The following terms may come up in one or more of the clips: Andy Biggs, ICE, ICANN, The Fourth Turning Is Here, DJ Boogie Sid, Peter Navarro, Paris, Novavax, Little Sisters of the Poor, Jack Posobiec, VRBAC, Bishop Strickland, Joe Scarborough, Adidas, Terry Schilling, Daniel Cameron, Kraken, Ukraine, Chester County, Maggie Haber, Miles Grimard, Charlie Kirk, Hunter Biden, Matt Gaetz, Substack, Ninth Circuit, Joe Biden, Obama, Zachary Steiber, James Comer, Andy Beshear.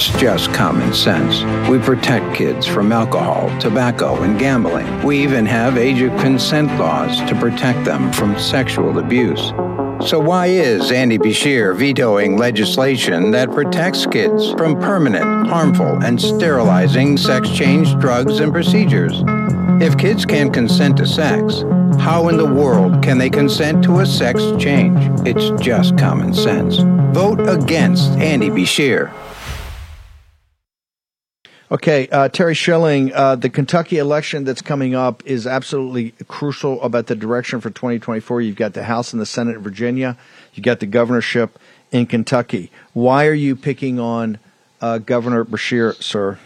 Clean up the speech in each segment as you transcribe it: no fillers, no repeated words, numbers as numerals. It's just common sense. We protect kids from alcohol, tobacco, and gambling. We even have age of consent laws to protect them from sexual abuse. So why is Andy Beshear vetoing legislation that protects kids from permanent, harmful, and sterilizing sex change drugs and procedures? If kids can't consent to sex, how in the world can they consent to a sex change? It's just common sense. Vote against Andy Beshear. Okay, Terry Schilling, the Kentucky election that's coming up is absolutely crucial about the direction for 2024. You've got the House and the Senate in Virginia. You've got the governorship in Kentucky. Why are you picking on Governor Beshear, sir?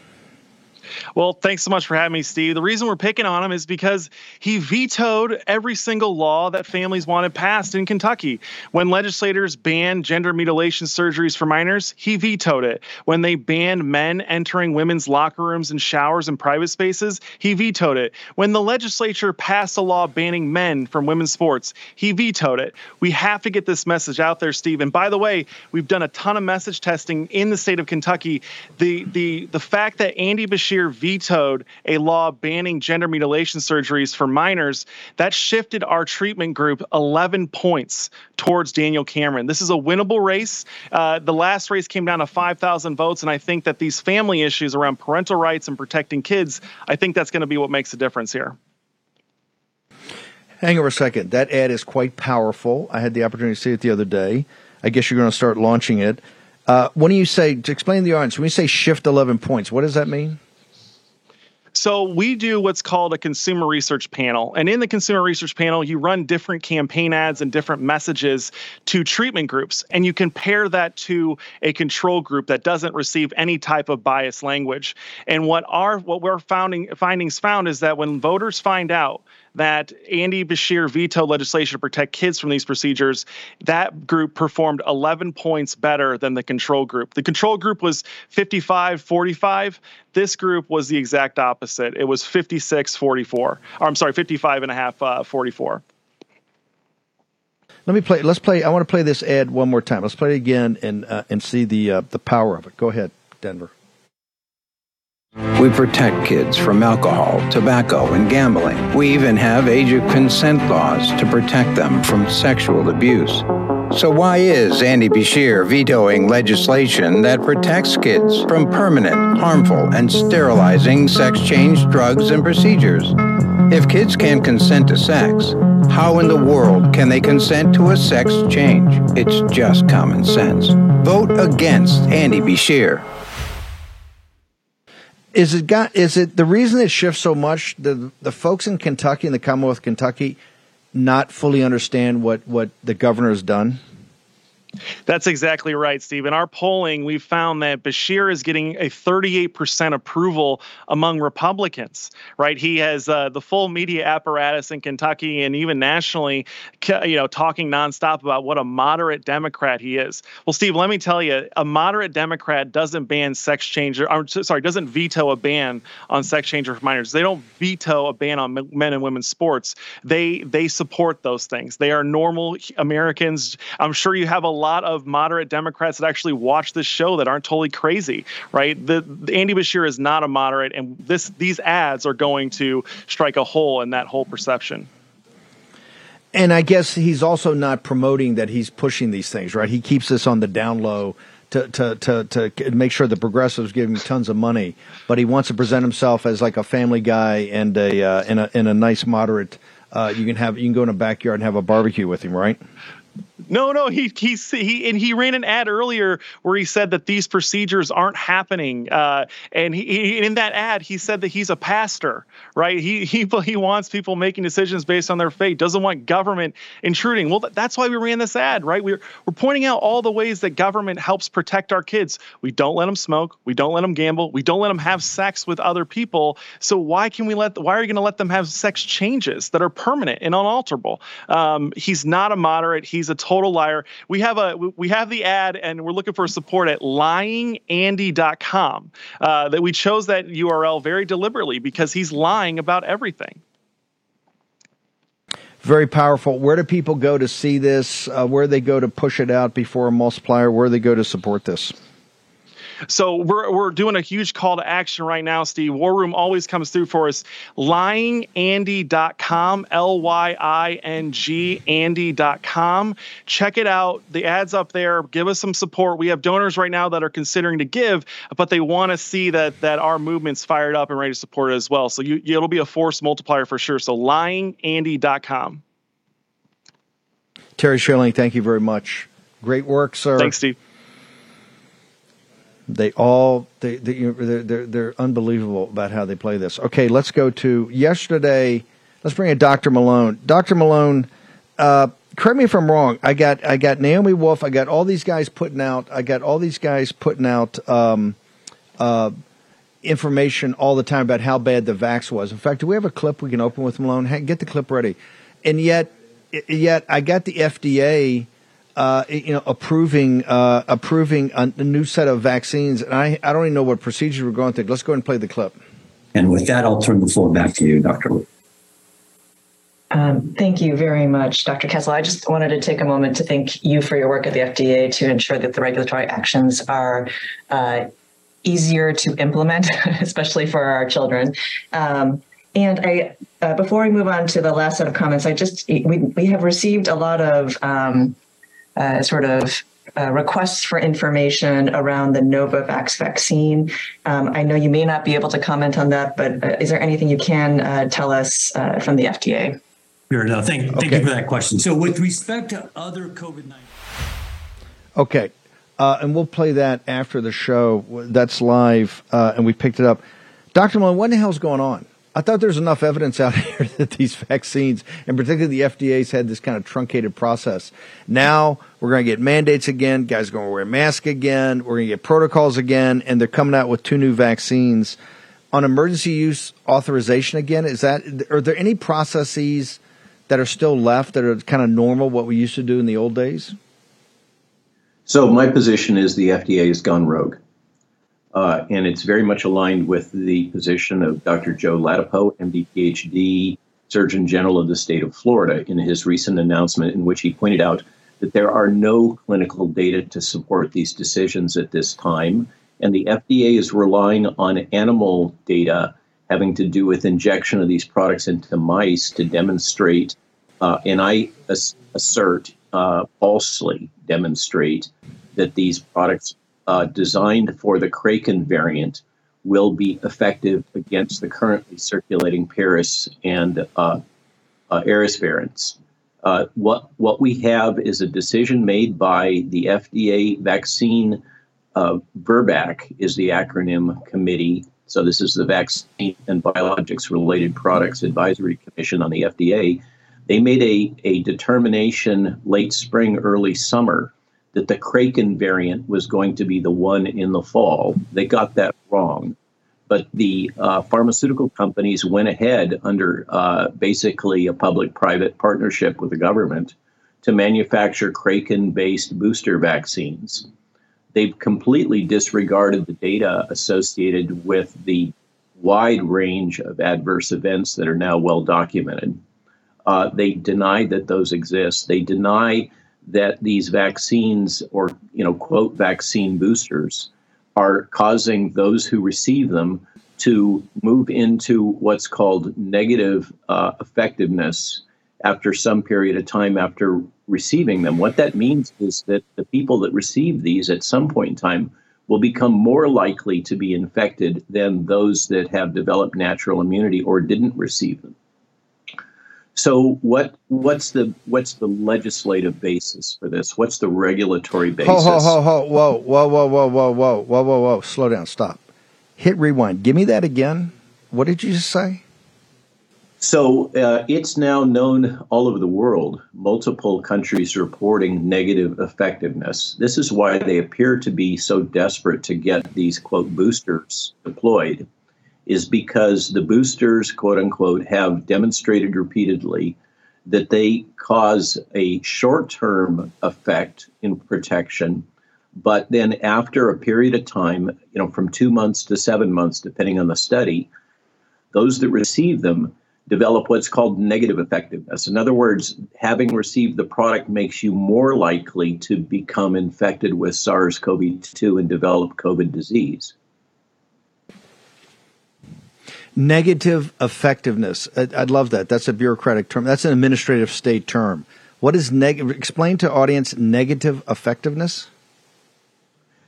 Well, thanks so much for having me, Steve. The reason we're picking on him is because he vetoed every single law that families wanted passed in Kentucky. When legislators banned gender mutilation surgeries for minors, he vetoed it. When they banned men entering women's locker rooms and showers and private spaces, he vetoed it. When the legislature passed a law banning men from women's sports, he vetoed it. We have to get this message out there, Steve. And by the way, we've done a ton of message testing in the state of Kentucky. The fact that Andy Beshear vetoed a law banning gender mutilation surgeries for minors, that shifted our treatment group 11 points towards Daniel Cameron. This is a winnable race. The last race came down to 5,000 votes, and I think that these family issues around parental rights and protecting kids, I think that's going to be what makes a difference here. Hang on a second. That ad is quite powerful. I had the opportunity to see it the other day. I guess you're going to start launching it. When you say, to explain to the audience, when you say shift 11 points, what does that mean? So we do what's called a consumer research panel. And in the consumer research panel, you run different campaign ads and different messages to treatment groups. And you compare that to a control group that doesn't receive any type of biased language. And what our findings found is that when voters find out that Andy Beshear vetoed legislation to protect kids from these procedures, that group performed 11 points better than the control group. The control group was 55-45. This group was the exact opposite. It was 56-44. Or I'm sorry, 55.5-44. Let's play. I want to play this ad one more time. Let's play it again and see the power of it. Go ahead, Denver. We protect kids from alcohol, tobacco, and gambling. We even have age of consent laws to protect them from sexual abuse. So why is Andy Beshear vetoing legislation that protects kids from permanent, harmful, and sterilizing sex change drugs and procedures? If kids can't consent to sex, how in the world can they consent to a sex change? It's just common sense. Vote against Andy Beshear. Is it the reason it shifts so much? The folks in Kentucky, in the Commonwealth of Kentucky, not fully understand what the governor has done? That's exactly right, Steve. In our polling, we found that Beshear is getting a 38% approval among Republicans, right? He has the full media apparatus in Kentucky and even nationally, talking nonstop about what a moderate Democrat he is. Well, Steve, let me tell you, a moderate Democrat doesn't ban sex change, doesn't veto a ban on sex change for minors. They don't veto a ban on men and women's sports. They support those things. They are normal Americans. I'm sure you have a lot of moderate Democrats that actually watch this show that aren't totally crazy, right? The Andy Beshear is not a moderate, and these ads are going to strike a hole in that whole perception. And I guess he's also not promoting that he's pushing these things, right? He keeps this on the down low to make sure the progressives give him tons of money, but he wants to present himself as like a family guy and a nice moderate. You can go in a backyard and have a barbecue with him, right? No, he ran an ad earlier where he said that these procedures aren't happening, and in that ad he said that he's a pastor, right? He wants people making decisions based on their faith, doesn't want government intruding. Well, that's why we ran this ad, right? We're pointing out all the ways that government helps protect our kids. We don't let them smoke, we don't let them gamble, we don't let them have sex with other people. So why are you going to let them have sex changes that are permanent and unalterable? He's not a moderate. He's a total liar. We have the ad, and we're looking for support at lyingandy.com. That we chose that URL very deliberately because he's lying about everything. Very powerful. Where do people go to see this? Where do they go to push it out before a multiplier? Where do they go to support this? So we're doing a huge call to action right now, Steve. War Room always comes through for us. LyingAndy.com, L-Y-I-N-G, Andy.com. Check it out. The ad's up there. Give us some support. We have donors right now that are considering to give, but they want to see that our movement's fired up and ready to support it as well. So it'll be a force multiplier for sure. So LyingAndy.com. Terry Schilling, thank you very much. Great work, sir. Thanks, Steve. They're unbelievable about how they play this. Okay, let's go to yesterday. Let's bring in Dr. Malone. Dr. Malone, correct me if I'm wrong. I got Naomi Wolf. I got all these guys putting out information all the time about how bad the vax was. In fact, do we have a clip we can open with Malone? Hey, get the clip ready. And yet I got the FDA. Approving a new set of vaccines, and I don't even know what procedure we're going through. Let's go ahead and play the clip. And with that, I'll turn the floor back to you, Dr. Lee. Thank you very much, Dr. Kessel. I just wanted to take a moment to thank you for your work at the FDA to ensure that the regulatory actions are easier to implement, especially for our children. And I before we move on to the last set of comments, we have received a lot of requests for information around the Novavax vaccine. I know you may not be able to comment on that, but is there anything you can tell us from the FDA? Sure. No, thank you for that question. So with respect to other COVID-19. Okay. And we'll play that after the show. That's live, and we picked it up. Dr. Malone, what the hell's going on? I thought there's enough evidence out here that these vaccines, and particularly the FDA's, had this kind of truncated process. Now we're going to get mandates again. Guys are going to wear a mask again. We're going to get protocols again, and they're coming out with two new vaccines on emergency use authorization again. Are there any processes that are still left that are kind of normal, what we used to do in the old days? So my position is the FDA has gone rogue. And it's very much aligned with the position of Dr. Joe Ladapo, MD, PhD, Surgeon General of the state of Florida, in his recent announcement in which he pointed out that there are no clinical data to support these decisions at this time. And the FDA is relying on animal data having to do with injection of these products into mice to demonstrate, and I assert falsely demonstrate, that these products designed for the Kraken variant will be effective against the currently circulating Paris and Eris variants. What we have is a decision made by the FDA vaccine, VRBAC is the acronym committee. So this is the Vaccine and Biologics Related Products Advisory Commission on the FDA. They made a determination late spring, early summer, that the Kraken variant was going to be the one in the fall. They got that wrong. But the pharmaceutical companies went ahead under basically a public-private partnership with the government to manufacture Kraken-based booster vaccines. They've completely disregarded the data associated with the wide range of adverse events that are now well documented. They deny that those exist. They deny that these vaccines, or, quote, vaccine boosters, are causing those who receive them to move into what's called negative effectiveness after some period of time after receiving them. What that means is that the people that receive these at some point in time will become more likely to be infected than those that have developed natural immunity or didn't receive them. So what's the legislative basis for this? What's the regulatory basis? Whoa. Slow down. Stop. Hit rewind. Give me that again. What did you just say? So it's now known all over the world, multiple countries reporting negative effectiveness. This is why they appear to be so desperate to get these, quote, boosters deployed, is because the boosters, quote unquote, have demonstrated repeatedly that they cause a short-term effect in protection, but then after a period of time, from 2 months to 7 months, depending on the study, those that receive them develop what's called negative effectiveness. In other words, having received the product makes you more likely to become infected with SARS-CoV-2 and develop COVID disease. Negative effectiveness. I'd love that. That's a bureaucratic term. That's an administrative state term. What is negative? Explain to audience negative effectiveness.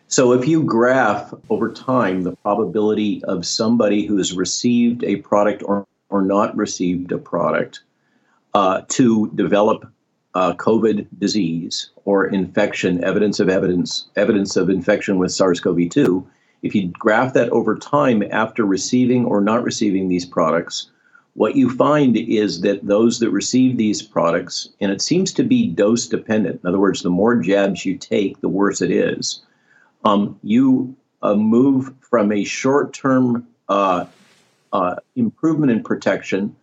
So if you graph over time the probability of somebody who has received a product or not received a product to develop COVID disease or infection, evidence of infection with SARS-CoV-2, if you graph that over time after receiving or not receiving these products, what you find is that those that receive these products, and it seems to be dose dependent, in other words, the more jabs you take, the worse it is, you move from a short-term improvement in protection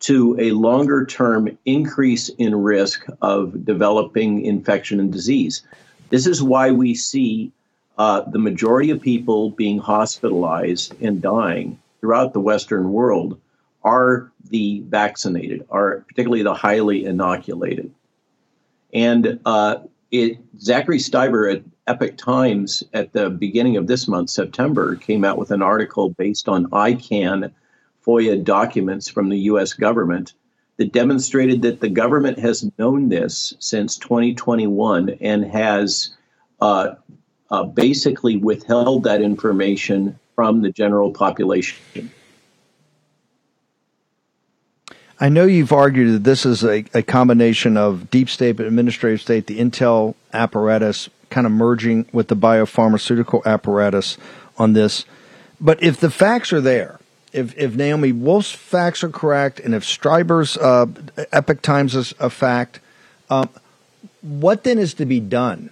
to a longer-term increase in risk of developing infection and disease. This is why we see the majority of people being hospitalized and dying throughout the Western world are the vaccinated, are particularly the highly inoculated. And Zachary Steiber at Epoch Times at the beginning of this month, September, came out with an article based on ICANN FOIA documents from the U.S. government that demonstrated that the government has known this since 2021 and has basically withheld that information from the general population. I know you've argued that this is a combination of deep state, administrative state, the intel apparatus kind of merging with the biopharmaceutical apparatus on this. But if the facts are there, if Naomi Wolf's facts are correct, and if Steiber's Epoch Times is a fact, what then is to be done?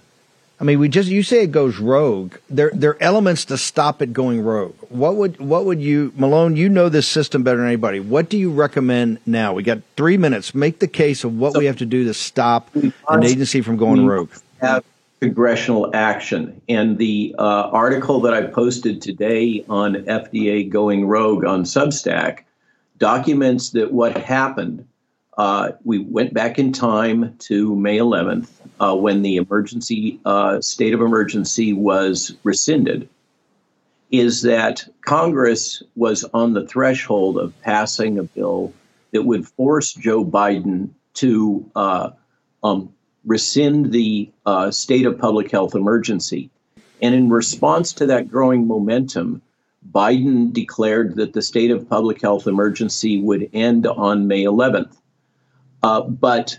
I mean, you say it goes rogue. There are elements to stop it going rogue. What would you, Malone? You know this system better than anybody. What do you recommend now? We got 3 minutes. Make the case of what we have to do to stop an agency from going rogue. Have congressional action, and the article that I posted today on FDA going rogue on Substack documents that what happened. We went back in time to May 11th when the emergency state of emergency was rescinded, is that Congress was on the threshold of passing a bill that would force Joe Biden to rescind the state of public health emergency. And in response to that growing momentum, Biden declared that the state of public health emergency would end on May 11th. But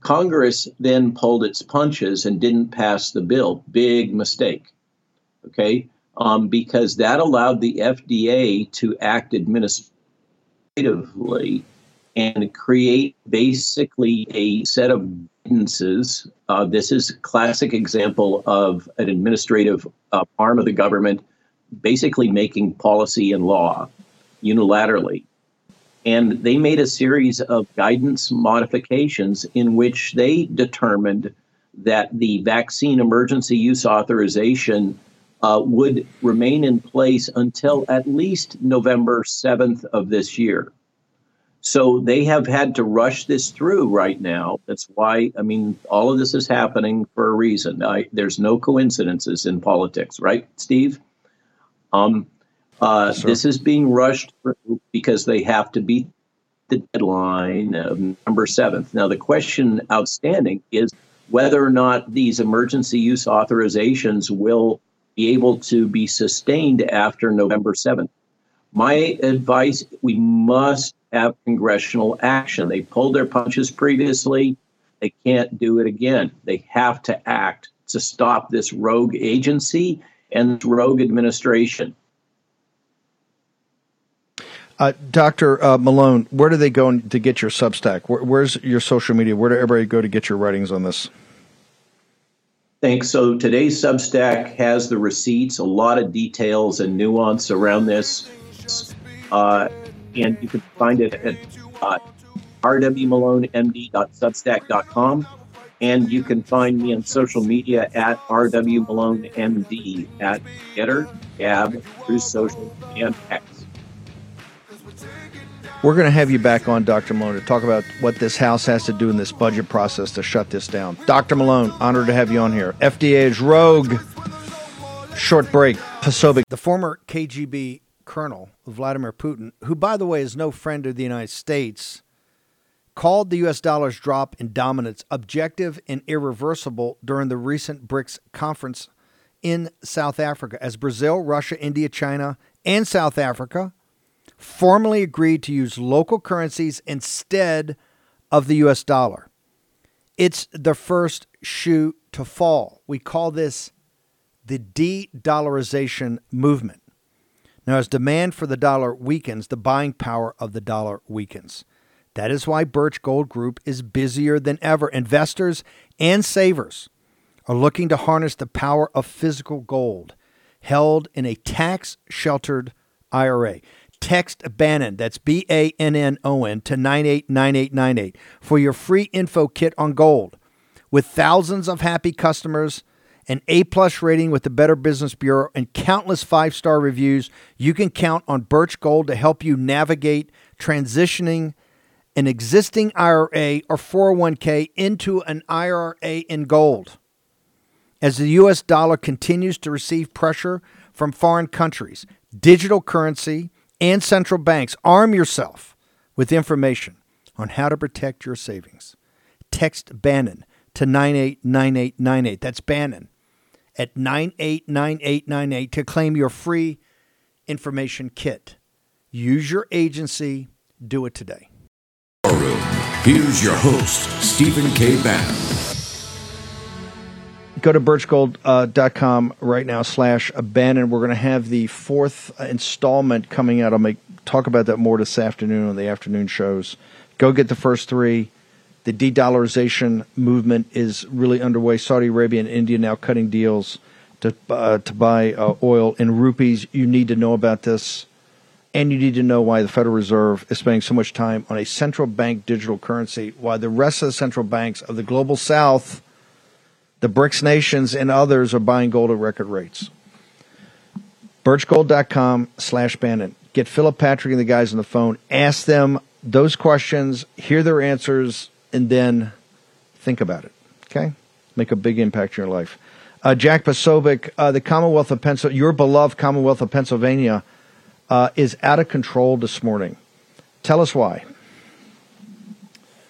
Congress then pulled its punches and didn't pass the bill. Big mistake, okay? Because that allowed the FDA to act administratively and create basically a set of guidances. This is a classic example of an administrative arm of the government basically making policy and law unilaterally. And they made a series of guidance modifications in which they determined that the vaccine emergency use authorization would remain in place until at least November 7th of this year. So they have had to rush this through right now. That's why, I mean, all of this is happening for a reason. There's no coincidences in politics, right, Steve? This is being rushed through because they have to beat the deadline of November 7th. Now, the question outstanding is whether or not these emergency use authorizations will be able to be sustained after November 7th. My advice, we must have congressional action. They pulled their punches previously. They can't do it again. They have to act to stop this rogue agency and rogue administration. Dr. Malone, where do they go to get your Substack? Where's your social media? Where do everybody go to get your writings on this? Thanks. So today's Substack has the receipts, a lot of details and nuance around this. And you can find it at rwmalonemd.substack.com. And you can find me on social media at rwmalonemd, at Getter, Gab, through social, and X. We're going to have you back on, Dr. Malone, to talk about what this House has to do in this budget process to shut this down. Dr. Malone, honored to have you on here. FDA is rogue. Short break. Posobiec. The former KGB colonel, Vladimir Putin, who, by the way, is no friend of the United States, called the U.S. dollar's drop in dominance objective and irreversible during the recent BRICS conference in South Africa, as Brazil, Russia, India, China, and South Africa formally agreed to use local currencies instead of the U.S. dollar. It's the first shoe to fall. We call this the de-dollarization movement. Now, as demand for the dollar weakens, the buying power of the dollar weakens. That is why Birch Gold Group is busier than ever. Investors and savers are looking to harness the power of physical gold held in a tax-sheltered IRA. Text Bannon, that's B-A-N-N-O-N, to 989898 for your free info kit on gold. With thousands of happy customers, an A-plus rating with the Better Business Bureau, and countless five-star reviews, you can count on Birch Gold to help you navigate transitioning an existing IRA or 401k into an IRA in gold. As the U.S. dollar continues to receive pressure from foreign countries, digital currency, and central banks, arm yourself with information on how to protect your savings. Text Bannon to 989898. That's Bannon at 989898 to claim your free information kit. Use your agency. Do it today. Here's your host, Stephen K. Bannon. Go to birchgold.com right now /Bannon. We're going to have the fourth installment coming out. I'll talk about that more this afternoon on the afternoon shows. Go get the first three. The de-dollarization movement is really underway. Saudi Arabia and India now cutting deals to buy oil in rupees. You need to know about this. And you need to know why the Federal Reserve is spending so much time on a central bank digital currency, why the rest of the central banks of the global south, the BRICS nations, and others are buying gold at record rates. Birchgold.com /Bannon. Get Philip Patrick and the guys on the phone. Ask them those questions, hear their answers, and then think about it. Okay? Make a big impact in your life. Jack Posobiec, the Commonwealth of Pennsylvania, your beloved Commonwealth of Pennsylvania, is out of control this morning. Tell us why.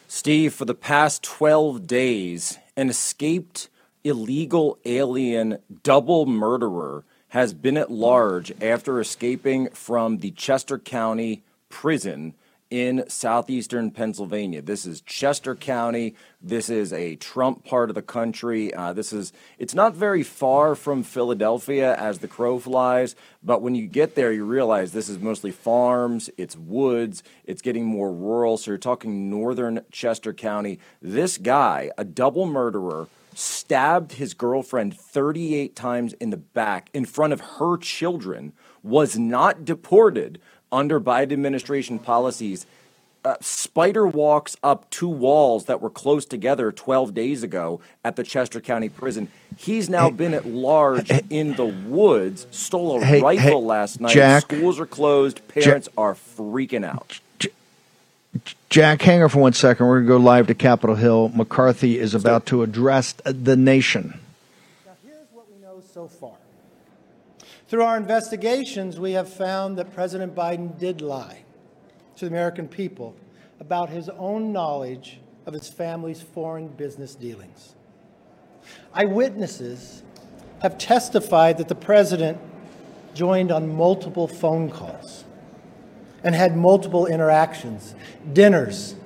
Steve, for the past 12 days, an escaped illegal alien double murderer has been at large after escaping from the Chester County prison in southeastern Pennsylvania. This is Chester County. This is a Trump part of the country. It's not very far from Philadelphia as the crow flies, but when you get there, you realize this is mostly farms, it's woods, it's getting more rural, so you're talking northern Chester County. This guy, a double murderer, stabbed his girlfriend 38 times in the back in front of her children, was not deported under Biden administration policies. Spider walks up two walls that were close together 12 days ago at the Chester County prison. He's now been at large in the woods, stole a rifle last night. Jack, schools are closed. Parents are freaking out. Jack, hang on for 1 second. We're going to go live to Capitol Hill. McCarthy is about to address the nation. Now, here's what we know so far. Through our investigations, we have found that President Biden did lie to the American people about his own knowledge of his family's foreign business dealings. Eyewitnesses have testified that the president joined on multiple phone calls and had multiple interactions. Dinners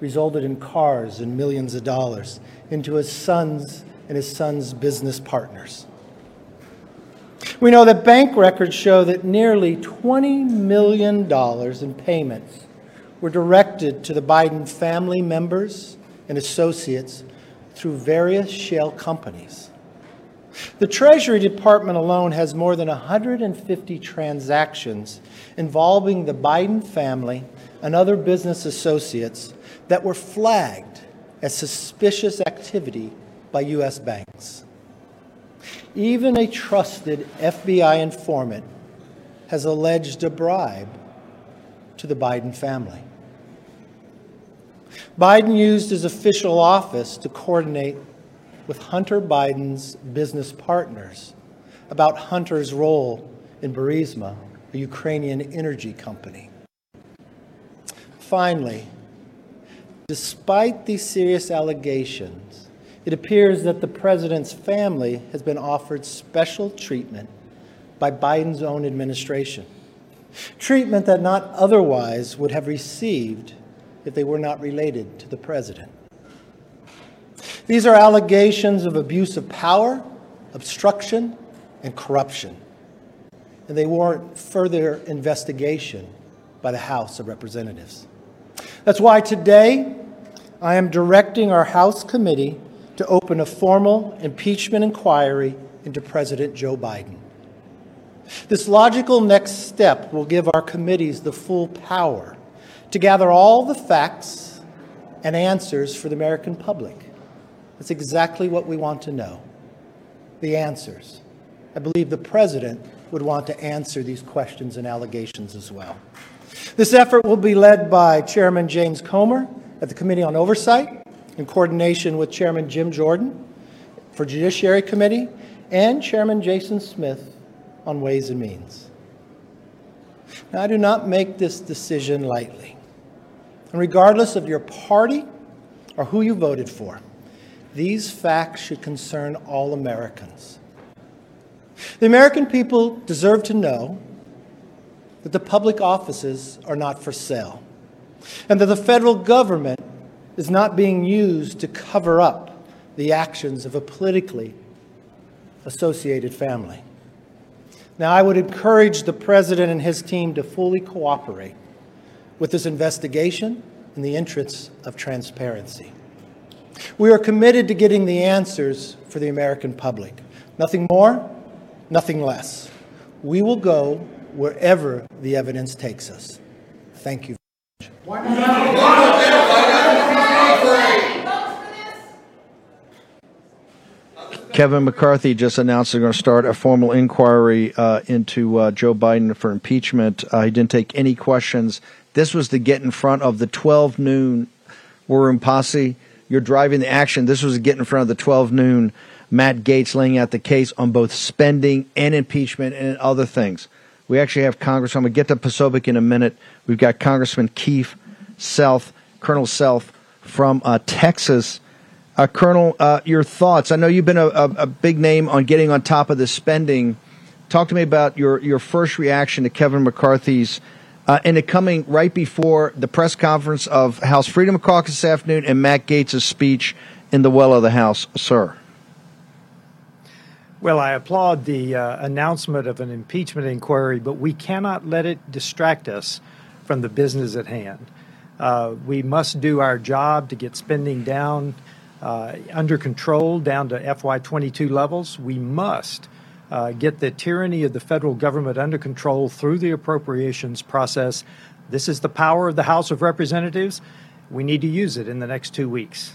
resulted in cars and millions of dollars into his sons and his son's business partners. We know that bank records show that nearly $20 million in payments were directed to the Biden family members and associates through various shell companies. The Treasury Department alone has more than 150 transactions involving the Biden family and other business associates that were flagged as suspicious activity by U.S. banks. Even a trusted FBI informant has alleged a bribe to the Biden family. Biden used his official office to coordinate with Hunter Biden's business partners about Hunter's role in Burisma, a Ukrainian energy company. Finally, despite these serious allegations, it appears that the president's family has been offered special treatment by Biden's own administration, treatment that not otherwise would have received if they were not related to the president. These are allegations of abuse of power, obstruction, and corruption, and they warrant further investigation by the House of Representatives. That's why today I am directing our House committee to open a formal impeachment inquiry into President Joe Biden. This logical next step will give our committees the full power to gather all the facts and answers for the American public. That's exactly what we want to know, the answers. I believe the president would want to answer these questions and allegations as well. This effort will be led by Chairman James Comer at the Committee on Oversight in coordination with Chairman Jim Jordan for Judiciary Committee and Chairman Jason Smith on Ways and Means. Now, I do not make this decision lightly. And regardless of your party or who you voted for, these facts should concern all Americans. The American people deserve to know that the public offices are not for sale, and that the federal government is not being used to cover up the actions of a politically associated family. Now, I would encourage the president and his team to fully cooperate with this investigation in the interests of transparency. We are committed to getting the answers for the American public. Nothing more, nothing less. We will go wherever the evidence takes us. Thank you very much. Kevin McCarthy just announced they're going to start a formal inquiry into Joe Biden for impeachment. He didn't take any questions. This was to get in front of the 12 noon War Room posse. You're driving the action. This was to get in front of the 12 noon Matt Gaetz laying out the case on both spending and impeachment and other things. We actually have Congress. I'm going to get to Posobiec in a minute. We've got Congressman Keefe, Self, Colonel Self from Texas. Colonel, your thoughts. I know you've been a big name on getting on top of the spending. Talk to me about your first reaction to Kevin McCarthy's and it coming right before the press conference of House Freedom Caucus this afternoon and Matt Gaetz's speech in the well of the House, sir. Well, I applaud the announcement of an impeachment inquiry, but we cannot let it distract us from the business at hand. We must do our job to get spending down under control, down to FY22 levels. We must get the tyranny of the federal government under control through the appropriations process. This is the power of the House of Representatives. We need to use it in the next 2 weeks.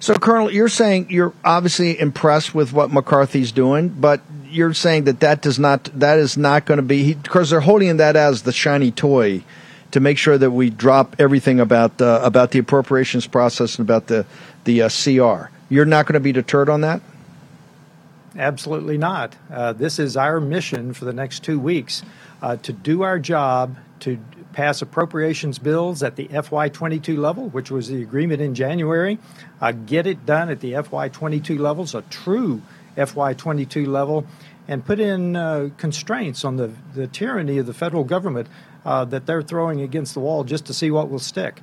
So, Colonel, you're saying you're obviously impressed with what McCarthy's doing, but you're saying that is not going to be, because they're holding that as the shiny toy to make sure that we drop everything about the appropriations process and about the CR. You're not going to be deterred on that? Absolutely not. This is our mission for the next 2 weeks, to do our job to pass appropriations bills at the FY22 level, which was the agreement in January, get it done at the FY22 levels, a true FY22 level, and put in constraints on the tyranny of the federal government that they're throwing against the wall just to see what will stick.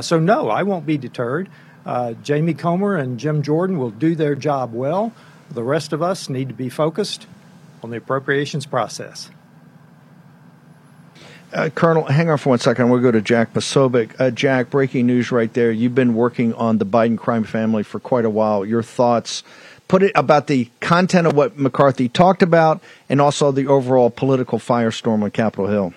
So no, I won't be deterred. Jamie Comer and Jim Jordan will do their job well. The rest of us need to be focused on the appropriations process. Colonel, hang on for 1 second. We'll go to Jack Posobiec. Jack, breaking news right there. You've been working on the Biden crime family for quite a while. Your thoughts, put it about the content of what McCarthy talked about and also the overall political firestorm on Capitol Hill.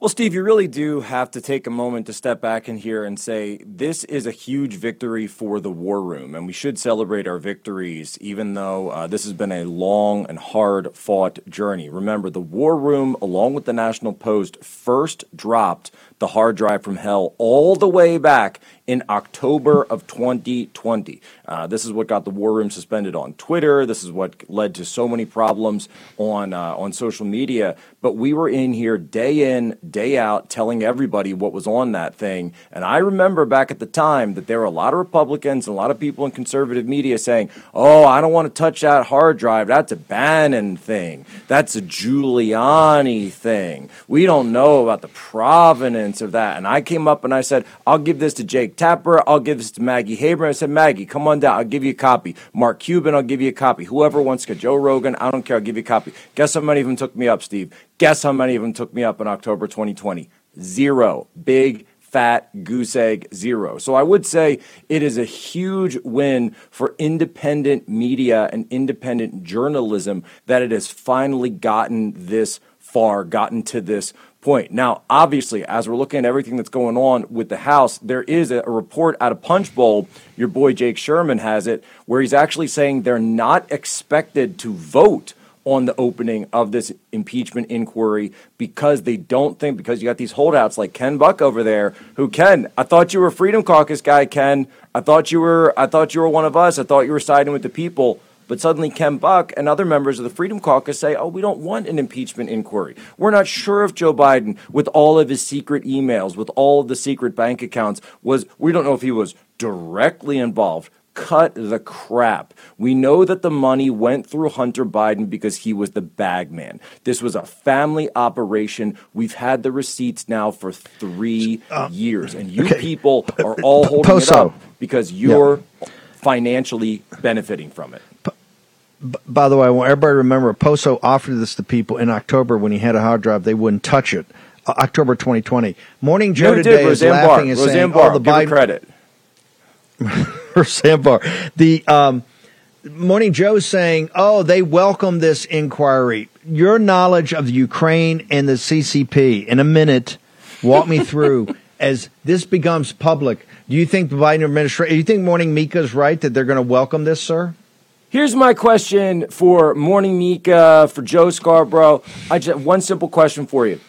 Well, Steve, you really do have to take a moment to step back in here and say this is a huge victory for the war room, and we should celebrate our victories, even though this has been a long and hard-fought journey. Remember, the war room, along with the National Post, first dropped the hard drive from hell all the way back in October of 2020. This is what got the war room suspended on Twitter. This is what led to so many problems on social media. But we were in here day in, day out, telling everybody what was on that thing. And I remember back at the time that there were a lot of Republicans and a lot of people in conservative media saying, oh, I don't want to touch that hard drive. That's a Bannon thing. That's a Giuliani thing. We don't know about the provenance of that. And I came up and I said, I'll give this to Jake Tapper. I'll give this to Maggie Haber. I said, Maggie, come on down. I'll give you a copy. Mark Cuban, I'll give you a copy. Whoever wants to, Joe Rogan, I don't care. I'll give you a copy. Guess how many of them took me up, Steve? Guess how many of them took me up in October 2020? Zero. Big, fat, goose egg, zero. So I would say it is a huge win for independent media and independent journalism that it has finally gotten this far, gotten to this point. Now, obviously, as we're looking at everything that's going on with the House, there is a report out of Punch Bowl, your boy Jake Sherman has it, where he's actually saying they're not expected to vote on the opening of this impeachment inquiry because they don't think, because you got these holdouts like Ken Buck over there, who, Ken, I thought you were a Freedom Caucus guy, Ken. I thought you were one of us. I thought you were siding with the people. But suddenly Ken Buck and other members of the Freedom Caucus say, oh, we don't want an impeachment inquiry. We're not sure if Joe Biden, with all of his secret emails, with all of the secret bank accounts, we don't know if he was directly involved. Cut the crap. We know that the money went through Hunter Biden because he was the bag man. This was a family operation. We've had the receipts now for 3 years. And you people are all holding it up because you're financially benefiting from it. By the way, I want everybody to remember, Poso offered this to people in October when he had a hard drive. They wouldn't touch it. October 2020. Morning Joe today is laughing and saying, oh, the Biden credit. The Morning Joe saying, oh, they welcome this inquiry. Your knowledge of Ukraine and the CCP in a minute, walk me through as this becomes public. Do you think the Biden administration, do you think Morning Mika's right that they're going to welcome this, sir? Here's my question for Morning Mika, for Joe Scarborough. I just have one simple question for you.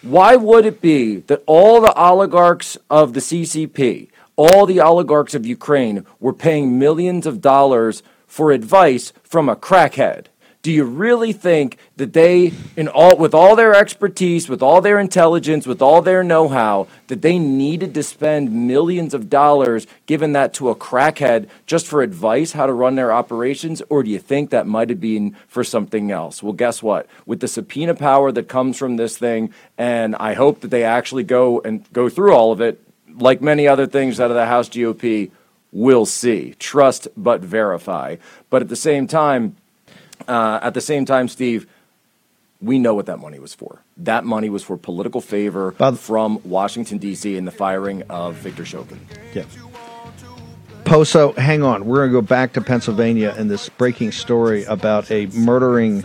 Why would it be that all the oligarchs of the CCP, all the oligarchs of Ukraine were paying millions of dollars for advice from a crackhead? Do you really think that they, with all their expertise, with all their intelligence, with all their know-how, that they needed to spend millions of dollars giving that to a crackhead just for advice how to run their operations? Or do you think that might have been for something else? Well, guess what? With the subpoena power that comes from this thing, and I hope that they actually go through all of it, like many other things out of the House GOP, we'll see. Trust but verify. But at the same time, Steve, we know what that money was for. That money was for political favor from Washington, D.C. in the firing of Viktor Shokin. Yeah. Poso, hang on. We're going to go back to Pennsylvania and this breaking story about a murdering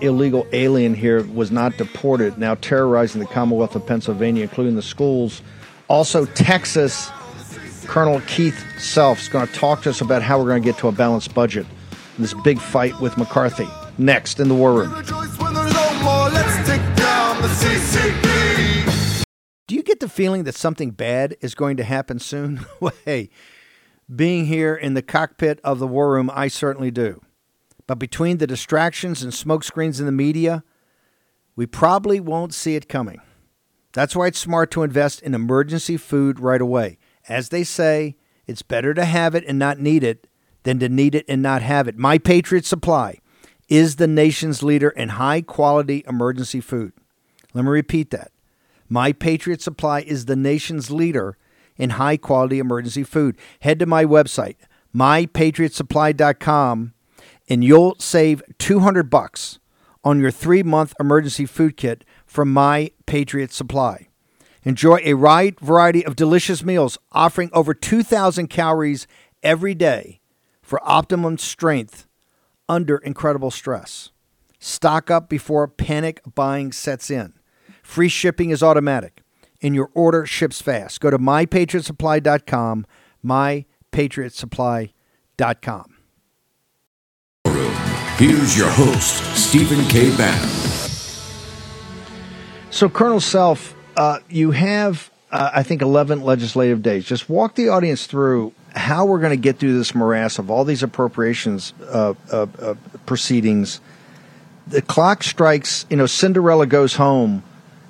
illegal alien here was not deported, now terrorizing the Commonwealth of Pennsylvania, including the schools. Also, Texas, Colonel Keith Self is going to talk to us about how we're going to get to a balanced budget. This big fight with McCarthy. Next in the War Room. Do you get the feeling that something bad is going to happen soon? Well, hey, being here in the cockpit of the War Room, I certainly do. But between the distractions and smokescreens in the media, we probably won't see it coming. That's why it's smart to invest in emergency food right away. As they say, it's better to have it and not need it than to need it and not have it. My Patriot Supply is the nation's leader in high-quality emergency food. Let me repeat that. My Patriot Supply is the nation's leader in high-quality emergency food. Head to my website, mypatriotsupply.com, and you'll save $200 on your 3-month emergency food kit from My Patriot Supply. Enjoy a wide variety of delicious meals offering over 2,000 calories every day for optimum strength under incredible stress. Stock up before panic buying sets in. Free shipping is automatic, and your order ships fast. Go to mypatriotsupply.com, mypatriotsupply.com. Here's your host, Stephen K. Bannon. So, Colonel Self, you have, I think, 11 legislative days. Just walk the audience through how we're going to get through this morass of all these appropriations proceedings. The clock strikes, you know, Cinderella goes home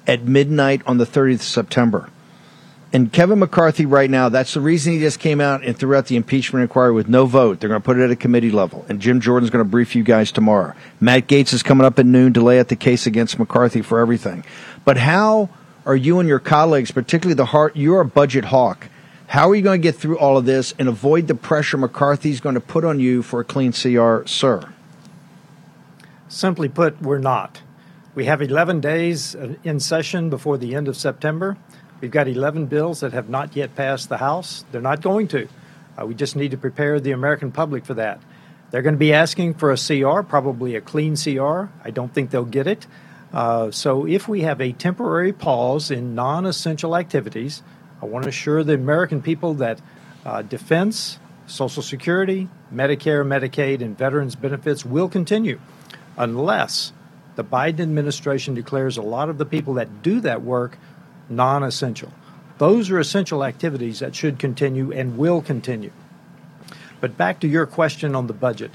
at midnight on the 30th of September. And Kevin McCarthy right now, that's the reason he just came out and threw out the impeachment inquiry with no vote. They're going to put it at a committee level. And Jim Jordan's going to brief you guys tomorrow. Matt Gaetz is coming up at noon to lay out the case against McCarthy for everything. But how are you and your colleagues, particularly the heart, you're a budget hawk. How are you going to get through all of this and avoid the pressure McCarthy's going to put on you for a clean CR, sir? Simply put, we're not. We have 11 days in session before the end of September. We've got 11 bills that have not yet passed the House. They're not going to. We just need to prepare the American public for that. They're going to be asking for a CR, probably a clean CR. I don't think they'll get it. So if we have a temporary pause in non-essential activities, I want to assure the American people that defense, Social Security, Medicare, Medicaid, and veterans benefits will continue unless the Biden administration declares a lot of the people that do that work non-essential. Those are essential activities that should continue and will continue. But back to your question on the budget.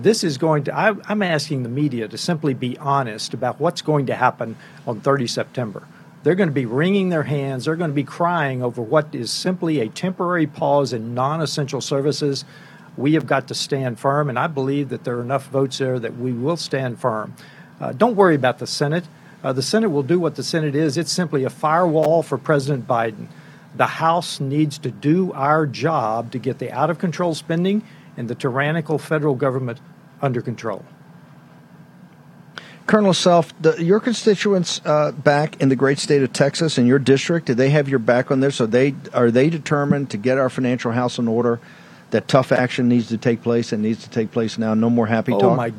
This is going to, I'm asking the media to simply be honest about what's going to happen on 30 September. They're going to be wringing their hands. They're going to be crying over what is simply a temporary pause in non-essential services. We have got to stand firm, and I believe that there are enough votes there that we will stand firm. Don't worry about the Senate. The Senate will do what the Senate is. It's simply a firewall for President Biden. The House needs to do our job to get the out-of-control spending and the tyrannical federal government under control. Colonel Self, your constituents back in the great state of Texas, in your district, do they have your back on this? Are they determined to get our financial house in order, that tough action needs to take place and needs to take place now? No more happy talk?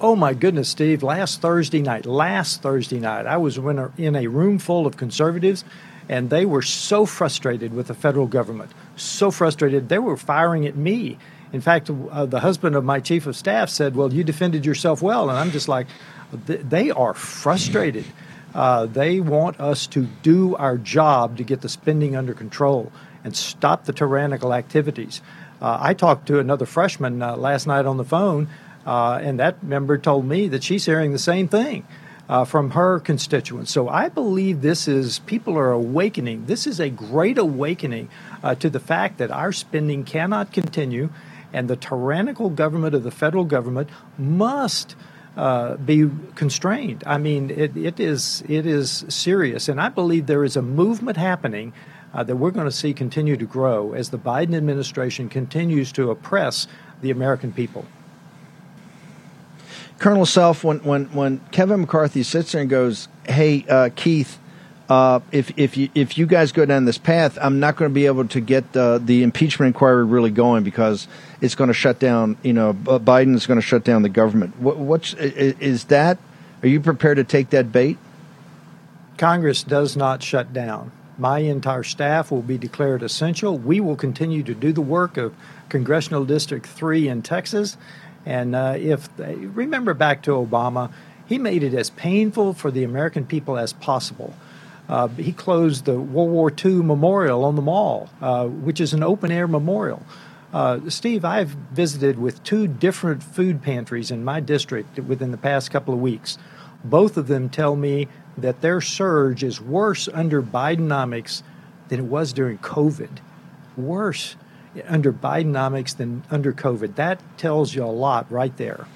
Oh, my goodness, Steve. Last Thursday night, I was in a room full of conservatives, and they were so frustrated with the federal government, so frustrated, they were firing at me. In fact, the husband of my chief of staff said, well, you defended yourself well. And I'm just like, they are frustrated. They want us to do our job to get the spending under control and stop the tyrannical activities. I talked to another freshman last night on the phone. And that member told me that she's hearing the same thing from her constituents. So I believe people are awakening. This is a great awakening to the fact that our spending cannot continue and the tyrannical government of the federal government must be constrained. I mean, it is serious. And I believe there is a movement happening that we're going to see continue to grow as the Biden administration continues to oppress the American people. Colonel Self, when Kevin McCarthy sits there and goes, hey, Keith, if you guys go down this path, I'm not going to be able to get the impeachment inquiry really going because it's going to shut down, Biden is going to shut down the government. Are you prepared to take that bait? Congress does not shut down. My entire staff will be declared essential. We will continue to do the work of Congressional District 3 in Texas. And remember back to Obama, he made it as painful for the American people as possible. He closed the World War II memorial on the Mall, which is an open-air memorial. Steve, I've visited with two different food pantries in my district within the past couple of weeks. Both of them tell me that their surge is worse under Bidenomics than it was during COVID. Worse under Bidenomics than under COVID. That tells you a lot right there.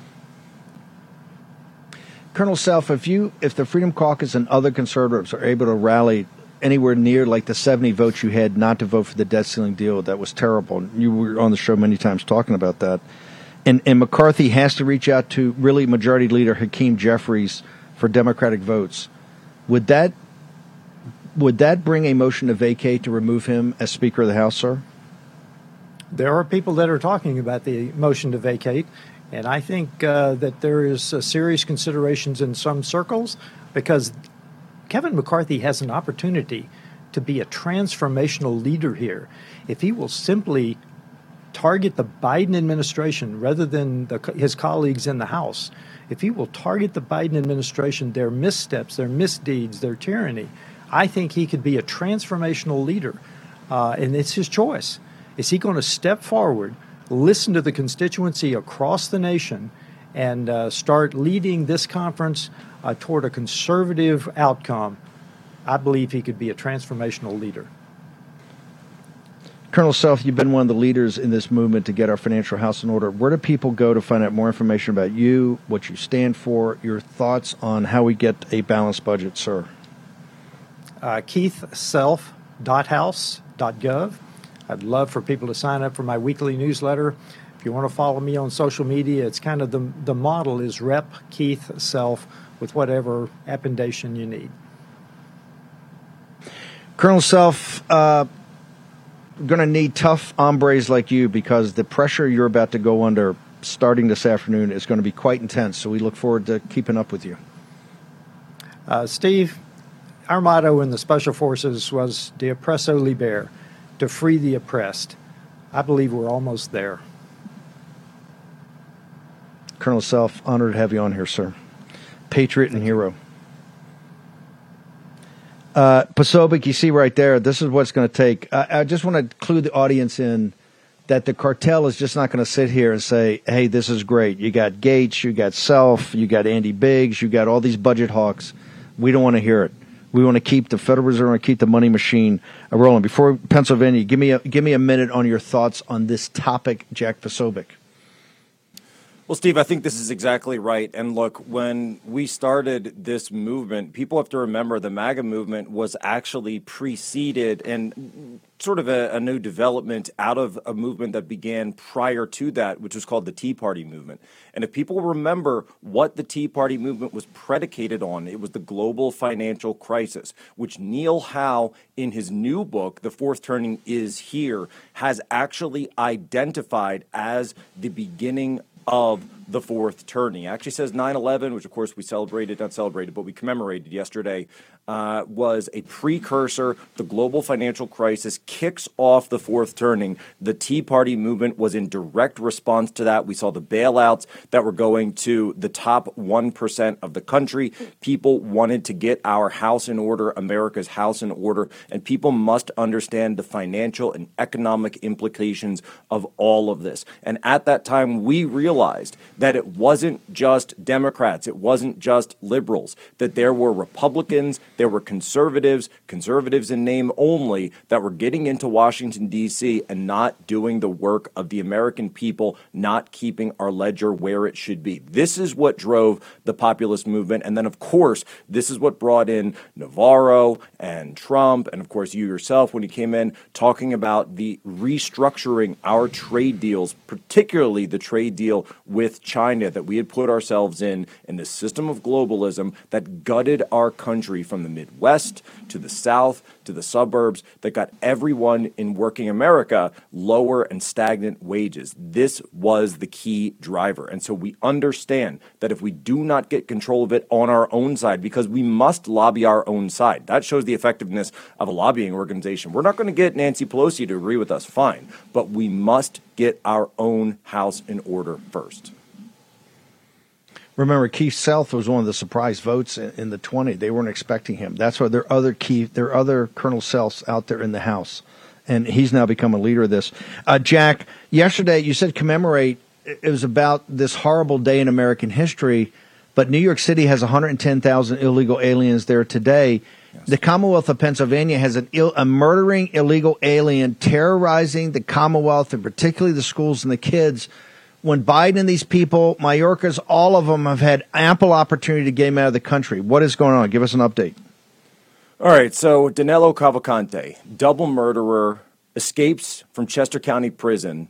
Colonel Self, if the Freedom Caucus and other conservatives are able to rally anywhere near like the 70 votes you had not to vote for the debt ceiling deal, that was terrible. You were on the show many times talking about that. And McCarthy has to reach out to really Majority Leader Hakeem Jeffries for Democratic votes. Would that bring a motion to vacate to remove him as Speaker of the House, sir? There are people that are talking about the motion to vacate, and I think that there is serious considerations in some circles because Kevin McCarthy has an opportunity to be a transformational leader here if he will simply target the Biden administration rather than his colleagues in the House. If he will target the Biden administration, their missteps, their misdeeds, their tyranny, I think he could be a transformational leader. And it's his choice. Is he going to step forward, listen to the constituency across the nation, and start leading this conference toward a conservative outcome? I believe he could be a transformational leader. Colonel Self, you've been one of the leaders in this movement to get our financial house in order. Where do people go to find out more information about you, what you stand for, your thoughts on how we get a balanced budget, sir? KeithSelf.house.gov. I'd love for people to sign up for my weekly newsletter. If you want to follow me on social media, it's kind of the model is Rep. Keith Self with whatever appendation you need. Colonel Self, going to need tough hombres like you because the pressure you're about to go under starting this afternoon is going to be quite intense. So we look forward to keeping up with you. Steve, our motto in the Special Forces was "De oppresso liber," to free the oppressed. I believe we're almost there. Colonel Self, honored to have you on here, sir. Patriot and hero. Posobiec, you see right there, this is what's going to take. I just want to clue the audience in that the cartel is just not going to sit here and say, hey, this is great. You got Gates, you got Self, you got Andy Biggs, you got all these budget hawks. We don't want to hear it. We want to keep the Federal Reserve and keep the money machine rolling. Before Pennsylvania, give me a minute on your thoughts on this topic, Jack Posobiec. Well, Steve, I think this is exactly right. And look, when we started this movement, people have to remember the MAGA movement was actually preceded and sort of a new development out of a movement that began prior to that, which was called the Tea Party movement. And if people remember what the Tea Party movement was predicated on, it was the global financial crisis, which Neil Howe, in his new book, The Fourth Turning Is Here, has actually identified as the beginning of the fourth turning. It actually says 9/11, which of course we celebrated, not celebrated, but we commemorated yesterday, was a precursor. The global financial crisis kicks off the fourth turning. The Tea Party movement was in direct response to that. We saw the bailouts that were going to the top 1% of the country. People wanted to get our house in order, America's house in order, and people must understand the financial and economic implications of all of this. And at that time, we realized that it wasn't just Democrats, it wasn't just liberals, that there were Republicans, there were conservatives, conservatives in name only, that were getting into Washington, D.C. and not doing the work of the American people, not keeping our ledger where it should be. This is what drove the populist movement. And then, of course, this is what brought in Navarro and Trump. And, of course, you yourself, when you came in, talking about the restructuring our trade deals, particularly the trade deal with China that we had put ourselves in this system of globalism that gutted our country from the Midwest to the South to the suburbs, that got everyone in working America lower and stagnant wages. This was the key driver. And so we understand that if we do not get control of it on our own side, because we must lobby our own side, that shows the effectiveness of a lobbying organization. We're not going to get Nancy Pelosi to agree with us, fine, but we must get our own house in order first. Remember, Keith Self was one of the surprise votes in the 20. They weren't expecting him. That's why there are other Colonel Selfs out there in the House, and he's now become a leader of this. Jack, yesterday you said commemorate. It was about this horrible day in American history, but New York City has 110,000 illegal aliens there today. Yes. The Commonwealth of Pennsylvania has a murdering illegal alien terrorizing the Commonwealth, and particularly the schools and the kids. When Biden and these people, Mayorkas, all of them have had ample opportunity to get him out of the country. What is going on? Give us an update. All right. So Danilo Cavalcante, double murderer, escapes from Chester County prison.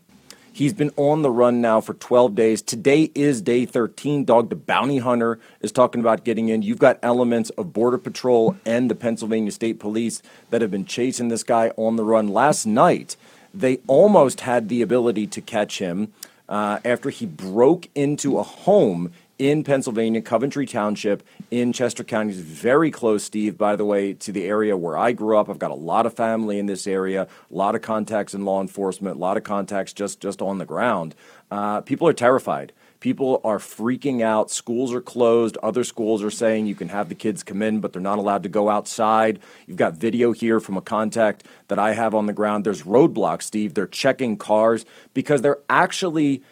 He's been on the run now for 12 days. Today is day 13. Dog the Bounty Hunter is talking about getting in. You've got elements of Border Patrol and the Pennsylvania State Police that have been chasing this guy on the run. Last night, they almost had the ability to catch him. After he broke into a home in Pennsylvania, Coventry Township, in Chester County. It's very close, Steve, by the way, to the area where I grew up. I've got a lot of family in this area, a lot of contacts in law enforcement, a lot of contacts just on the ground. People are terrified. People are freaking out. Schools are closed. Other schools are saying you can have the kids come in, but they're not allowed to go outside. You've got video here from a contact that I have on the ground. There's roadblocks, Steve. They're checking cars because they're actually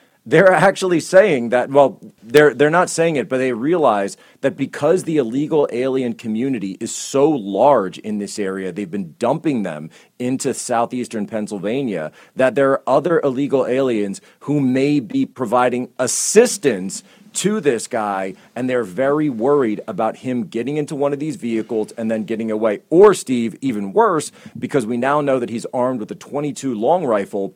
saying that, well, they're not saying it, but they realize that because the illegal alien community is so large in this area, they've been dumping them into southeastern Pennsylvania, that there are other illegal aliens who may be providing assistance to this guy, and they're very worried about him getting into one of these vehicles and then getting away. Or, Steve, even worse, because we now know that he's armed with a .22 long rifle,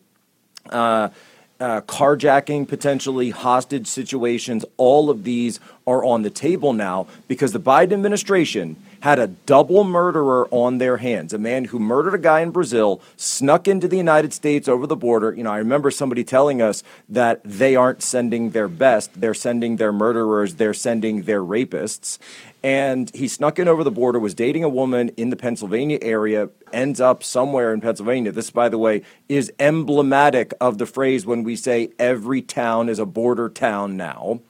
carjacking, potentially hostage situations, all of these are on the table now because the Biden administration had a double murderer on their hands, a man who murdered a guy in Brazil, snuck into the United States over the border. You know, I remember somebody telling us that they aren't sending their best. They're sending their murderers. They're sending their rapists. And he snuck in over the border, was dating a woman in the Pennsylvania area, ends up somewhere in Pennsylvania. This, by the way, is emblematic of the phrase when we say every town is a border town now.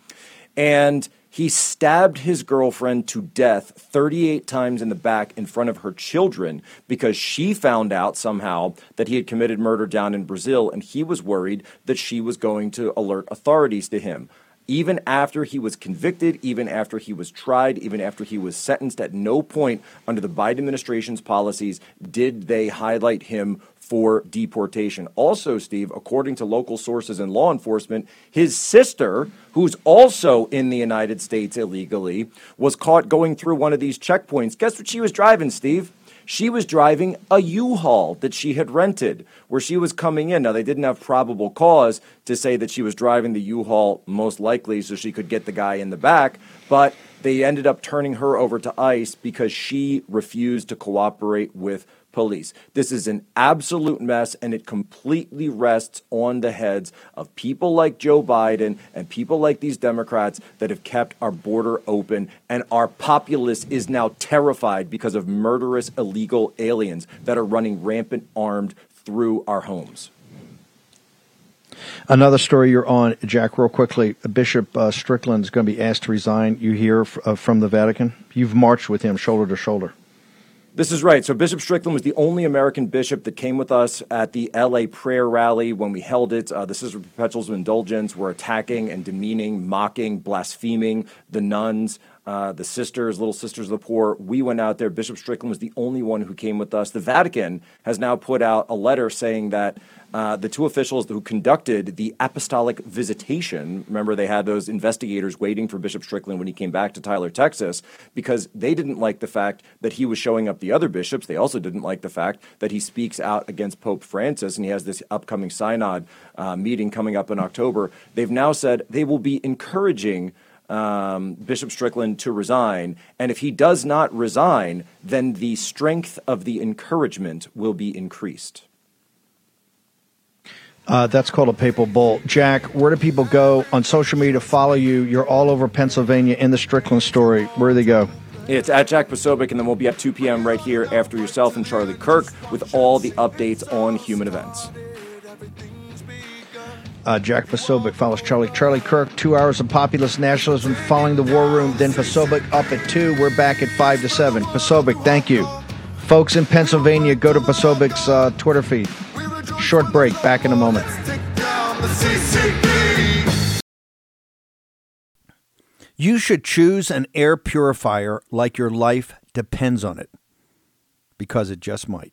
And he stabbed his girlfriend to death 38 times in the back in front of her children because she found out somehow that he had committed murder down in Brazil, and he was worried that she was going to alert authorities to him. Even after he was convicted, even after he was tried, even after he was sentenced, at no point under the Biden administration's policies did they highlight him for deportation. Also, Steve, according to local sources and law enforcement, his sister, who's also in the United States illegally, was caught going through one of these checkpoints. Guess what she was driving, Steve? She was driving a U-Haul that she had rented where she was coming in. Now, they didn't have probable cause to say that she was driving the U-Haul, most likely, so she could get the guy in the back. But they ended up turning her over to ICE because she refused to cooperate with police. This is an absolute mess, and it completely rests on the heads of people like Joe Biden and people like these Democrats that have kept our border open, and our populace is now terrified because of murderous illegal aliens that are running rampant armed through our homes. Another story you're on, Jack, real quickly. Bishop Strickland is going to be asked to resign. You hear from the Vatican? You've marched with him shoulder to shoulder. This is right. So Bishop Strickland was the only American bishop that came with us at the L.A. prayer rally when we held it. The Sisters of Perpetuals of Indulgence were attacking and demeaning, mocking, blaspheming the nuns, the sisters, Little Sisters of the Poor. We went out there. Bishop Strickland was the only one who came with us. The Vatican has now put out a letter saying that the two officials who conducted the apostolic visitation, remember they had those investigators waiting for Bishop Strickland when he came back to Tyler, Texas, because they didn't like the fact that he was showing up the other bishops. They also didn't like the fact that he speaks out against Pope Francis, and he has this upcoming synod meeting coming up in October. They've now said they will be encouraging Bishop Strickland to resign, and if he does not resign, then the strength of the encouragement will be increased. That's called a papal bull. Jack, where do people go on social media to follow you? You're all over Pennsylvania in the Strickland story. Where do they go? It's at Jack Posobiec, and then we'll be at 2 p.m. right here after yourself and Charlie Kirk with all the updates on human events. Jack Posobiec follows Charlie Kirk, 2 hours of populist nationalism following the war room, then Posobiec up at 2. We're back at 5 to 7. Posobiec, thank you. Folks in Pennsylvania, go to Posobiec's Twitter feed. Short break. Back in a moment. You should choose an air purifier like your life depends on it, because it just might.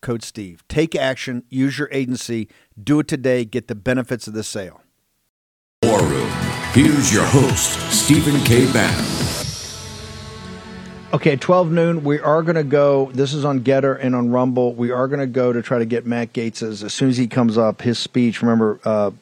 code Steve. Take action, use your agency, do it today, get the benefits of the sale. War Room. Here's your host, Stephen K. Bann. Okay, 12 noon, we are going to go, this is on Getter and on Rumble, we are going to go to try to get Matt Gaetz, as soon as he comes up, his speech. Remember,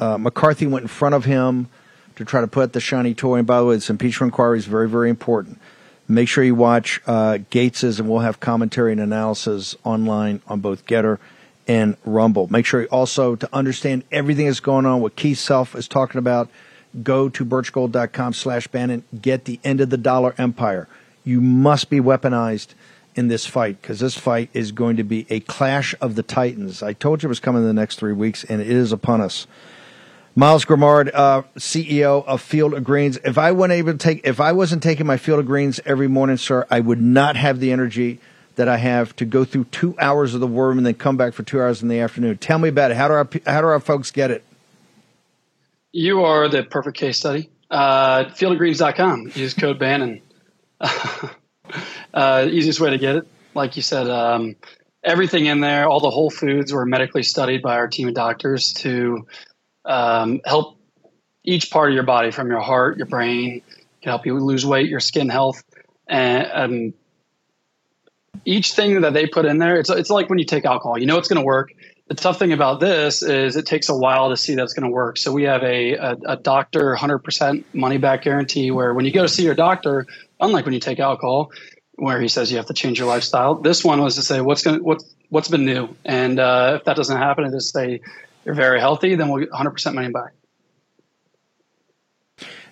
McCarthy went in front of him to try to put out the shiny toy. And by the way, this impeachment inquiry is very, very important. Make sure you watch Gaetz's, and we'll have commentary and analysis online on both Getter and Rumble. Make sure you also, to understand everything that's going on, what Keith Self is talking about, go to birchgold.com/Bannon, get the End of the Dollar Empire. You must be weaponized in this fight, because this fight is going to be a clash of the titans. I told you it was coming in the next 3 weeks, and it is upon us. Miles Grimard, CEO of Field of Greens. If I wasn't taking my Field of Greens every morning, sir, I would not have the energy that I have to go through 2 hours of the worm and then come back for 2 hours in the afternoon. Tell me about it. How do our folks get it? You are the perfect case study. Fieldofgreens.com. Use code Bannon. Easiest way to get it, like you said, everything in there, all the whole foods were medically studied by our team of doctors to help each part of your body, from your heart, your brain, can help you lose weight, your skin health, and each thing that they put in there, it's like when you take alcohol, you know it's going to work. The tough thing about this is it takes a while to see that's going to work. So we have a doctor 100% money back guarantee, where when you go to see your doctor, unlike when you take alcohol, where he says you have to change your lifestyle, this one was to say what's been new, and if that doesn't happen, and just say you're very healthy, then we'll get 100% money back.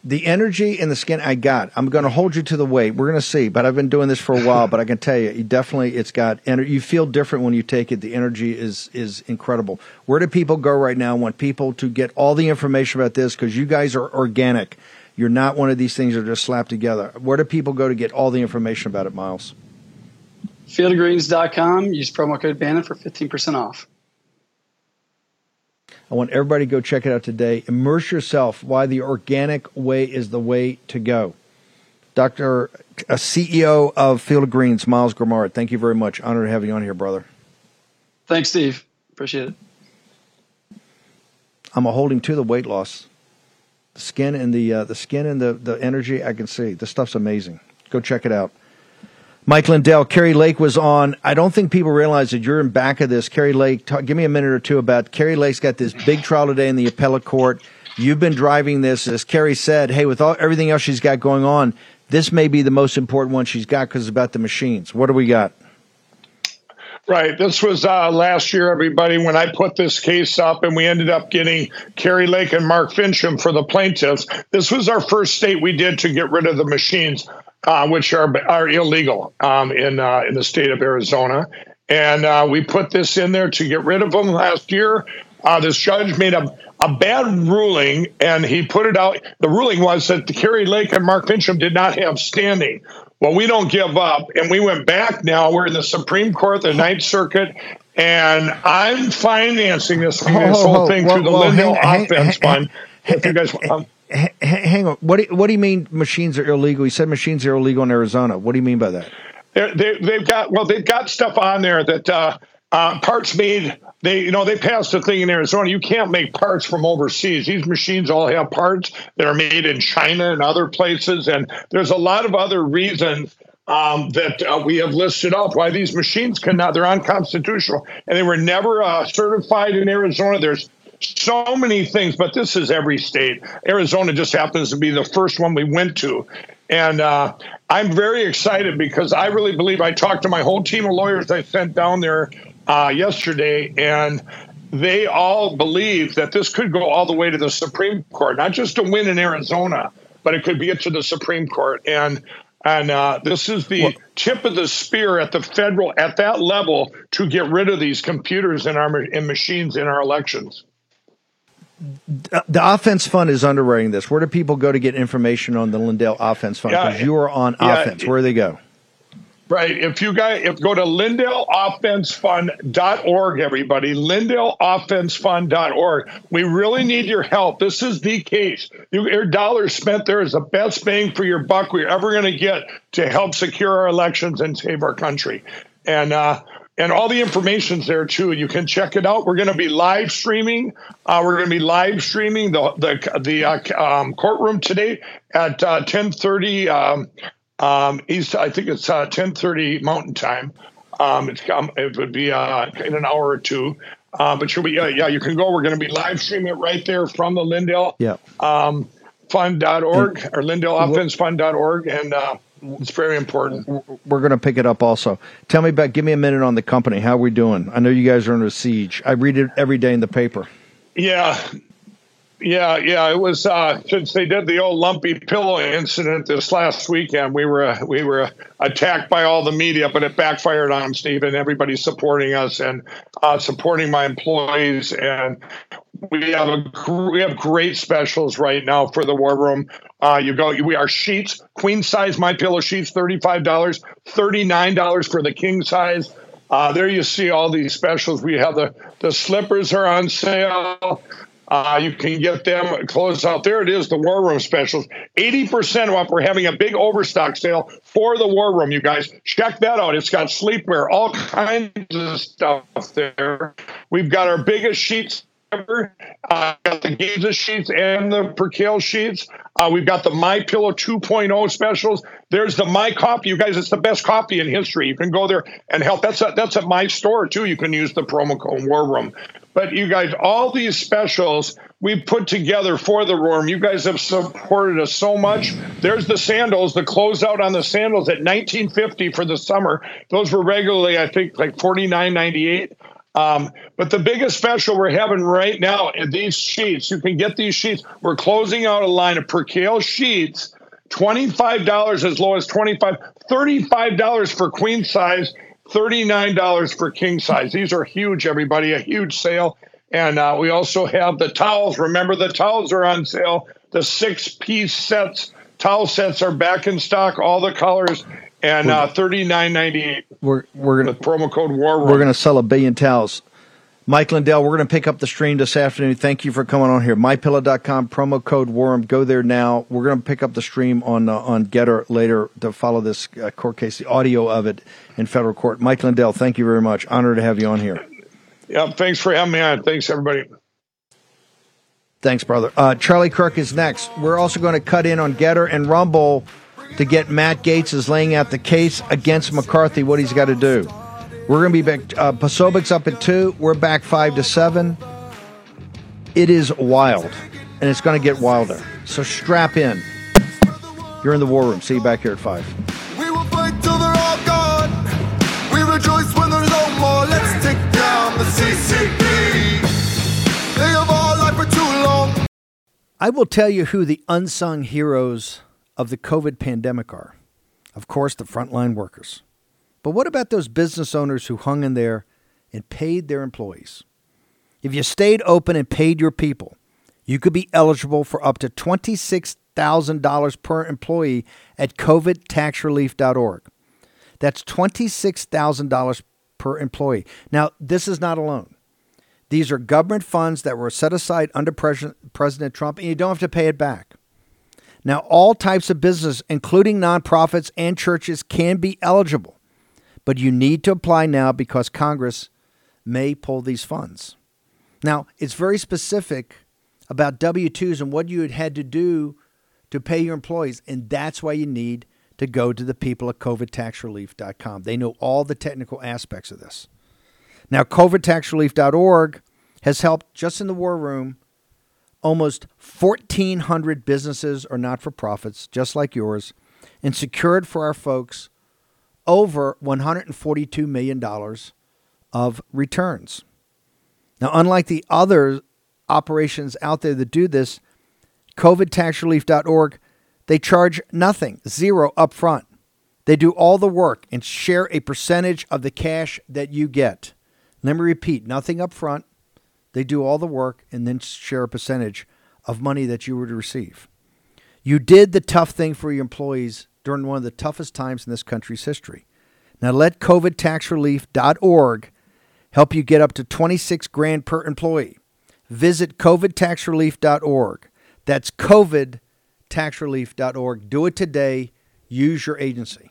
The energy and the skin I got. I'm going to hold you to the weight. We're going to see, but I've been doing this for a while. But I can tell you, it's got energy. You feel different when you take it. The energy is incredible. Where do people go right now? I want people to get all the information about this, because you guys are organic. You're not one of these things that are just slapped together. Where do people go to get all the information about it, Miles? Fieldofgreens.com. Use promo code Bannon for 15% off. I want everybody to go check it out today. Immerse yourself. Why the organic way is the way to go. Dr. CEO of Field of Greens, Miles Grimard, thank you very much. Honored to have you on here, brother. Thanks, Steve. Appreciate it. I'm a holding to the weight loss. The skin and the energy, I can see. This stuff's amazing. Go check it out. Mike Lindell, Carrie Lake was on. I don't think people realize that you're in back of this. Carrie Lake, give me a minute or two about Carrie Lake's got this big trial today in the appellate court. You've been driving this. As Carrie said, hey, with everything else she's got going on, this may be the most important one she's got, because it's about the machines. What do we got? Right. This was last year, everybody, when I put this case up, and we ended up getting Carrie Lake and Mark Fincham for the plaintiffs. This was our first state we did to get rid of the machines, which are illegal in the state of Arizona. And we put this in there to get rid of them last year. This judge made a bad ruling, and he put it out. The ruling was that Carrie Lake and Mark Fincham did not have standing. Well, we don't give up, and we went back now. We're in the Supreme Court, the Ninth Circuit, and I'm financing this whole thing through the Lindell Offense Fund. If you guys want. Hang on. What do you mean machines are illegal? You said machines are illegal in Arizona. What do you mean by that? They've got stuff on there that parts made. They passed a thing in Arizona. You can't make parts from overseas. These machines all have parts that are made in China and other places. And there's a lot of other reasons that we have listed up why these machines cannot. They're unconstitutional, and they were never certified in Arizona. There's so many things, but this is every state. Arizona just happens to be the first one we went to. And I'm very excited, because I really believe, I talked to my whole team of lawyers I sent down there yesterday, and they all believe that this could go all the way to the Supreme Court, not just a win in Arizona, but it could be it to the Supreme Court. And this is the tip of the spear at the federal, at that level, to get rid of these computers and machines in our elections. The Offense Fund is underwriting this. Where do people go to get information on the Lindell Offense Fund? Because you are on offense. Where do they go? Right. If go to LindellOffenseFund.org, everybody, LindellOffenseFund.org. We really need your help. This is the case. Your dollar spent there is the best bang for your buck we're ever going to get to help secure our elections and save our country. And all the information's there, too. You can check it out. We're going to be live streaming. the courtroom today at 10:30 East. I think it's 10:30 Mountain Time. It would be in an hour or two. But you can go. We're going to be live streaming it right there from the Lindell Fund.org or LindellOffenseFund.org. And it's very important. We're going to pick it up also. Tell me give me a minute on the company. How are we doing? I know you guys are under siege. I read it every day in the paper. Yeah. It was since they did the old lumpy pillow incident this last weekend, we were attacked by all the media, but it backfired on them, Steve, and everybody's supporting us and supporting my employees. And we have great specials right now for the War Room. We are sheets, queen size My Pillow sheets, $35, $39 for the king size. There you see all these specials. We have the slippers are on sale. You can get them closed out. There it is, the War Room specials. 80% off. We're having a big overstock sale for the War Room, you guys. Check that out. It's got sleepwear, all kinds of stuff there. We've got our biggest sheets ever. Got the Giza sheets and the Percale sheets. We've got the My Pillow 2.0 specials. There's the My Coffee. You guys, it's the best coffee in history. You can go there and help. That's at my store, too. You can use the promo code War Room. But you guys, all these specials we put together for the War Room. You guys have supported us so much. There's the sandals, the closeout on the sandals at $19.50 for the summer. Those were regularly, I think, like $49.98. But the biggest special we're having right now is these sheets. You can get these sheets. We're closing out a line of Percale sheets, $25 as low as $25, $35 for queen size, $39 for king size. These are huge, everybody, a huge sale. And we also have the towels. Remember, the towels are on sale. The 6-piece sets, towel sets are back in stock, all the colors, and $39.98. We're gonna, with promo code WARROOM. We're going to sell a billion towels. Mike Lindell, we're going to pick up the stream this afternoon. Thank you for coming on here. MyPillow.com, promo code WARROOM. Go there now. We're going to pick up the stream on Getter later to follow this court case, the audio of it in federal court. Mike Lindell, thank you very much. Honored to have you on here. Yeah, thanks for having me on. Thanks, everybody. Thanks, brother. Charlie Kirk is next. We're also going to cut in on Getter and Rumble to get Matt Gaetz is laying out the case against McCarthy, what he's got to do. We're going to be back. Posobiec's up at 2. We're back 5 to 7. It is wild, and it's going to get wilder. So strap in. You're in the War Room. See you back here at 5. We will fight till they're all gone. We rejoice when there's no more. Let's take down the CCP. They have all life for too long. I will tell you who the unsung heroes of the COVID pandemic are. Of course, the frontline workers. But what about those business owners who hung in there and paid their employees? If you stayed open and paid your people, you could be eligible for up to $26,000 per employee at covidtaxrelief.org. That's $26,000 per employee. Now, this is not a loan. These are government funds that were set aside under President Trump, and you don't have to pay it back. Now, all types of business, including nonprofits and churches, can be eligible. But you need to apply now because Congress may pull these funds. Now, it's very specific about W-2s and what you had to do to pay your employees. And that's why you need to go to the people at covidtaxrelief.com. They know all the technical aspects of this. Now, covidtaxrelief.org has helped, just in the War Room, almost 1,400 businesses or not-for-profits, just like yours, and secured for our folks over $142 million of returns. Now, unlike the other operations out there that do this, covidtaxrelief.org, they charge nothing, zero up front. They do all the work and share a percentage of the cash that you get. Let me repeat, nothing up front. They do all the work and then share a percentage of money that you were to receive. You did the tough thing for your employees during one of the toughest times in this country's history. Now let covidtaxrelief.org help you get up to $26,000 per employee. Visit covidtaxrelief.org. That's covidtaxrelief.org. Do it today. Use your agency.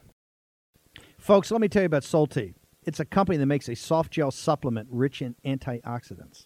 Folks, let me tell you about Solti. It's a company that makes a soft gel supplement rich in antioxidants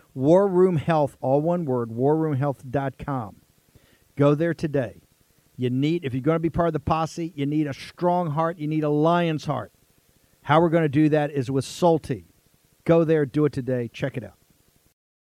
WARROOM Health, all one word, warroomhealth.com. Go there today. You need, if you're going to be part of the posse, you need a strong heart. You need a lion's heart. How we're going to do that is with Solti. Go there, do it today, check it out.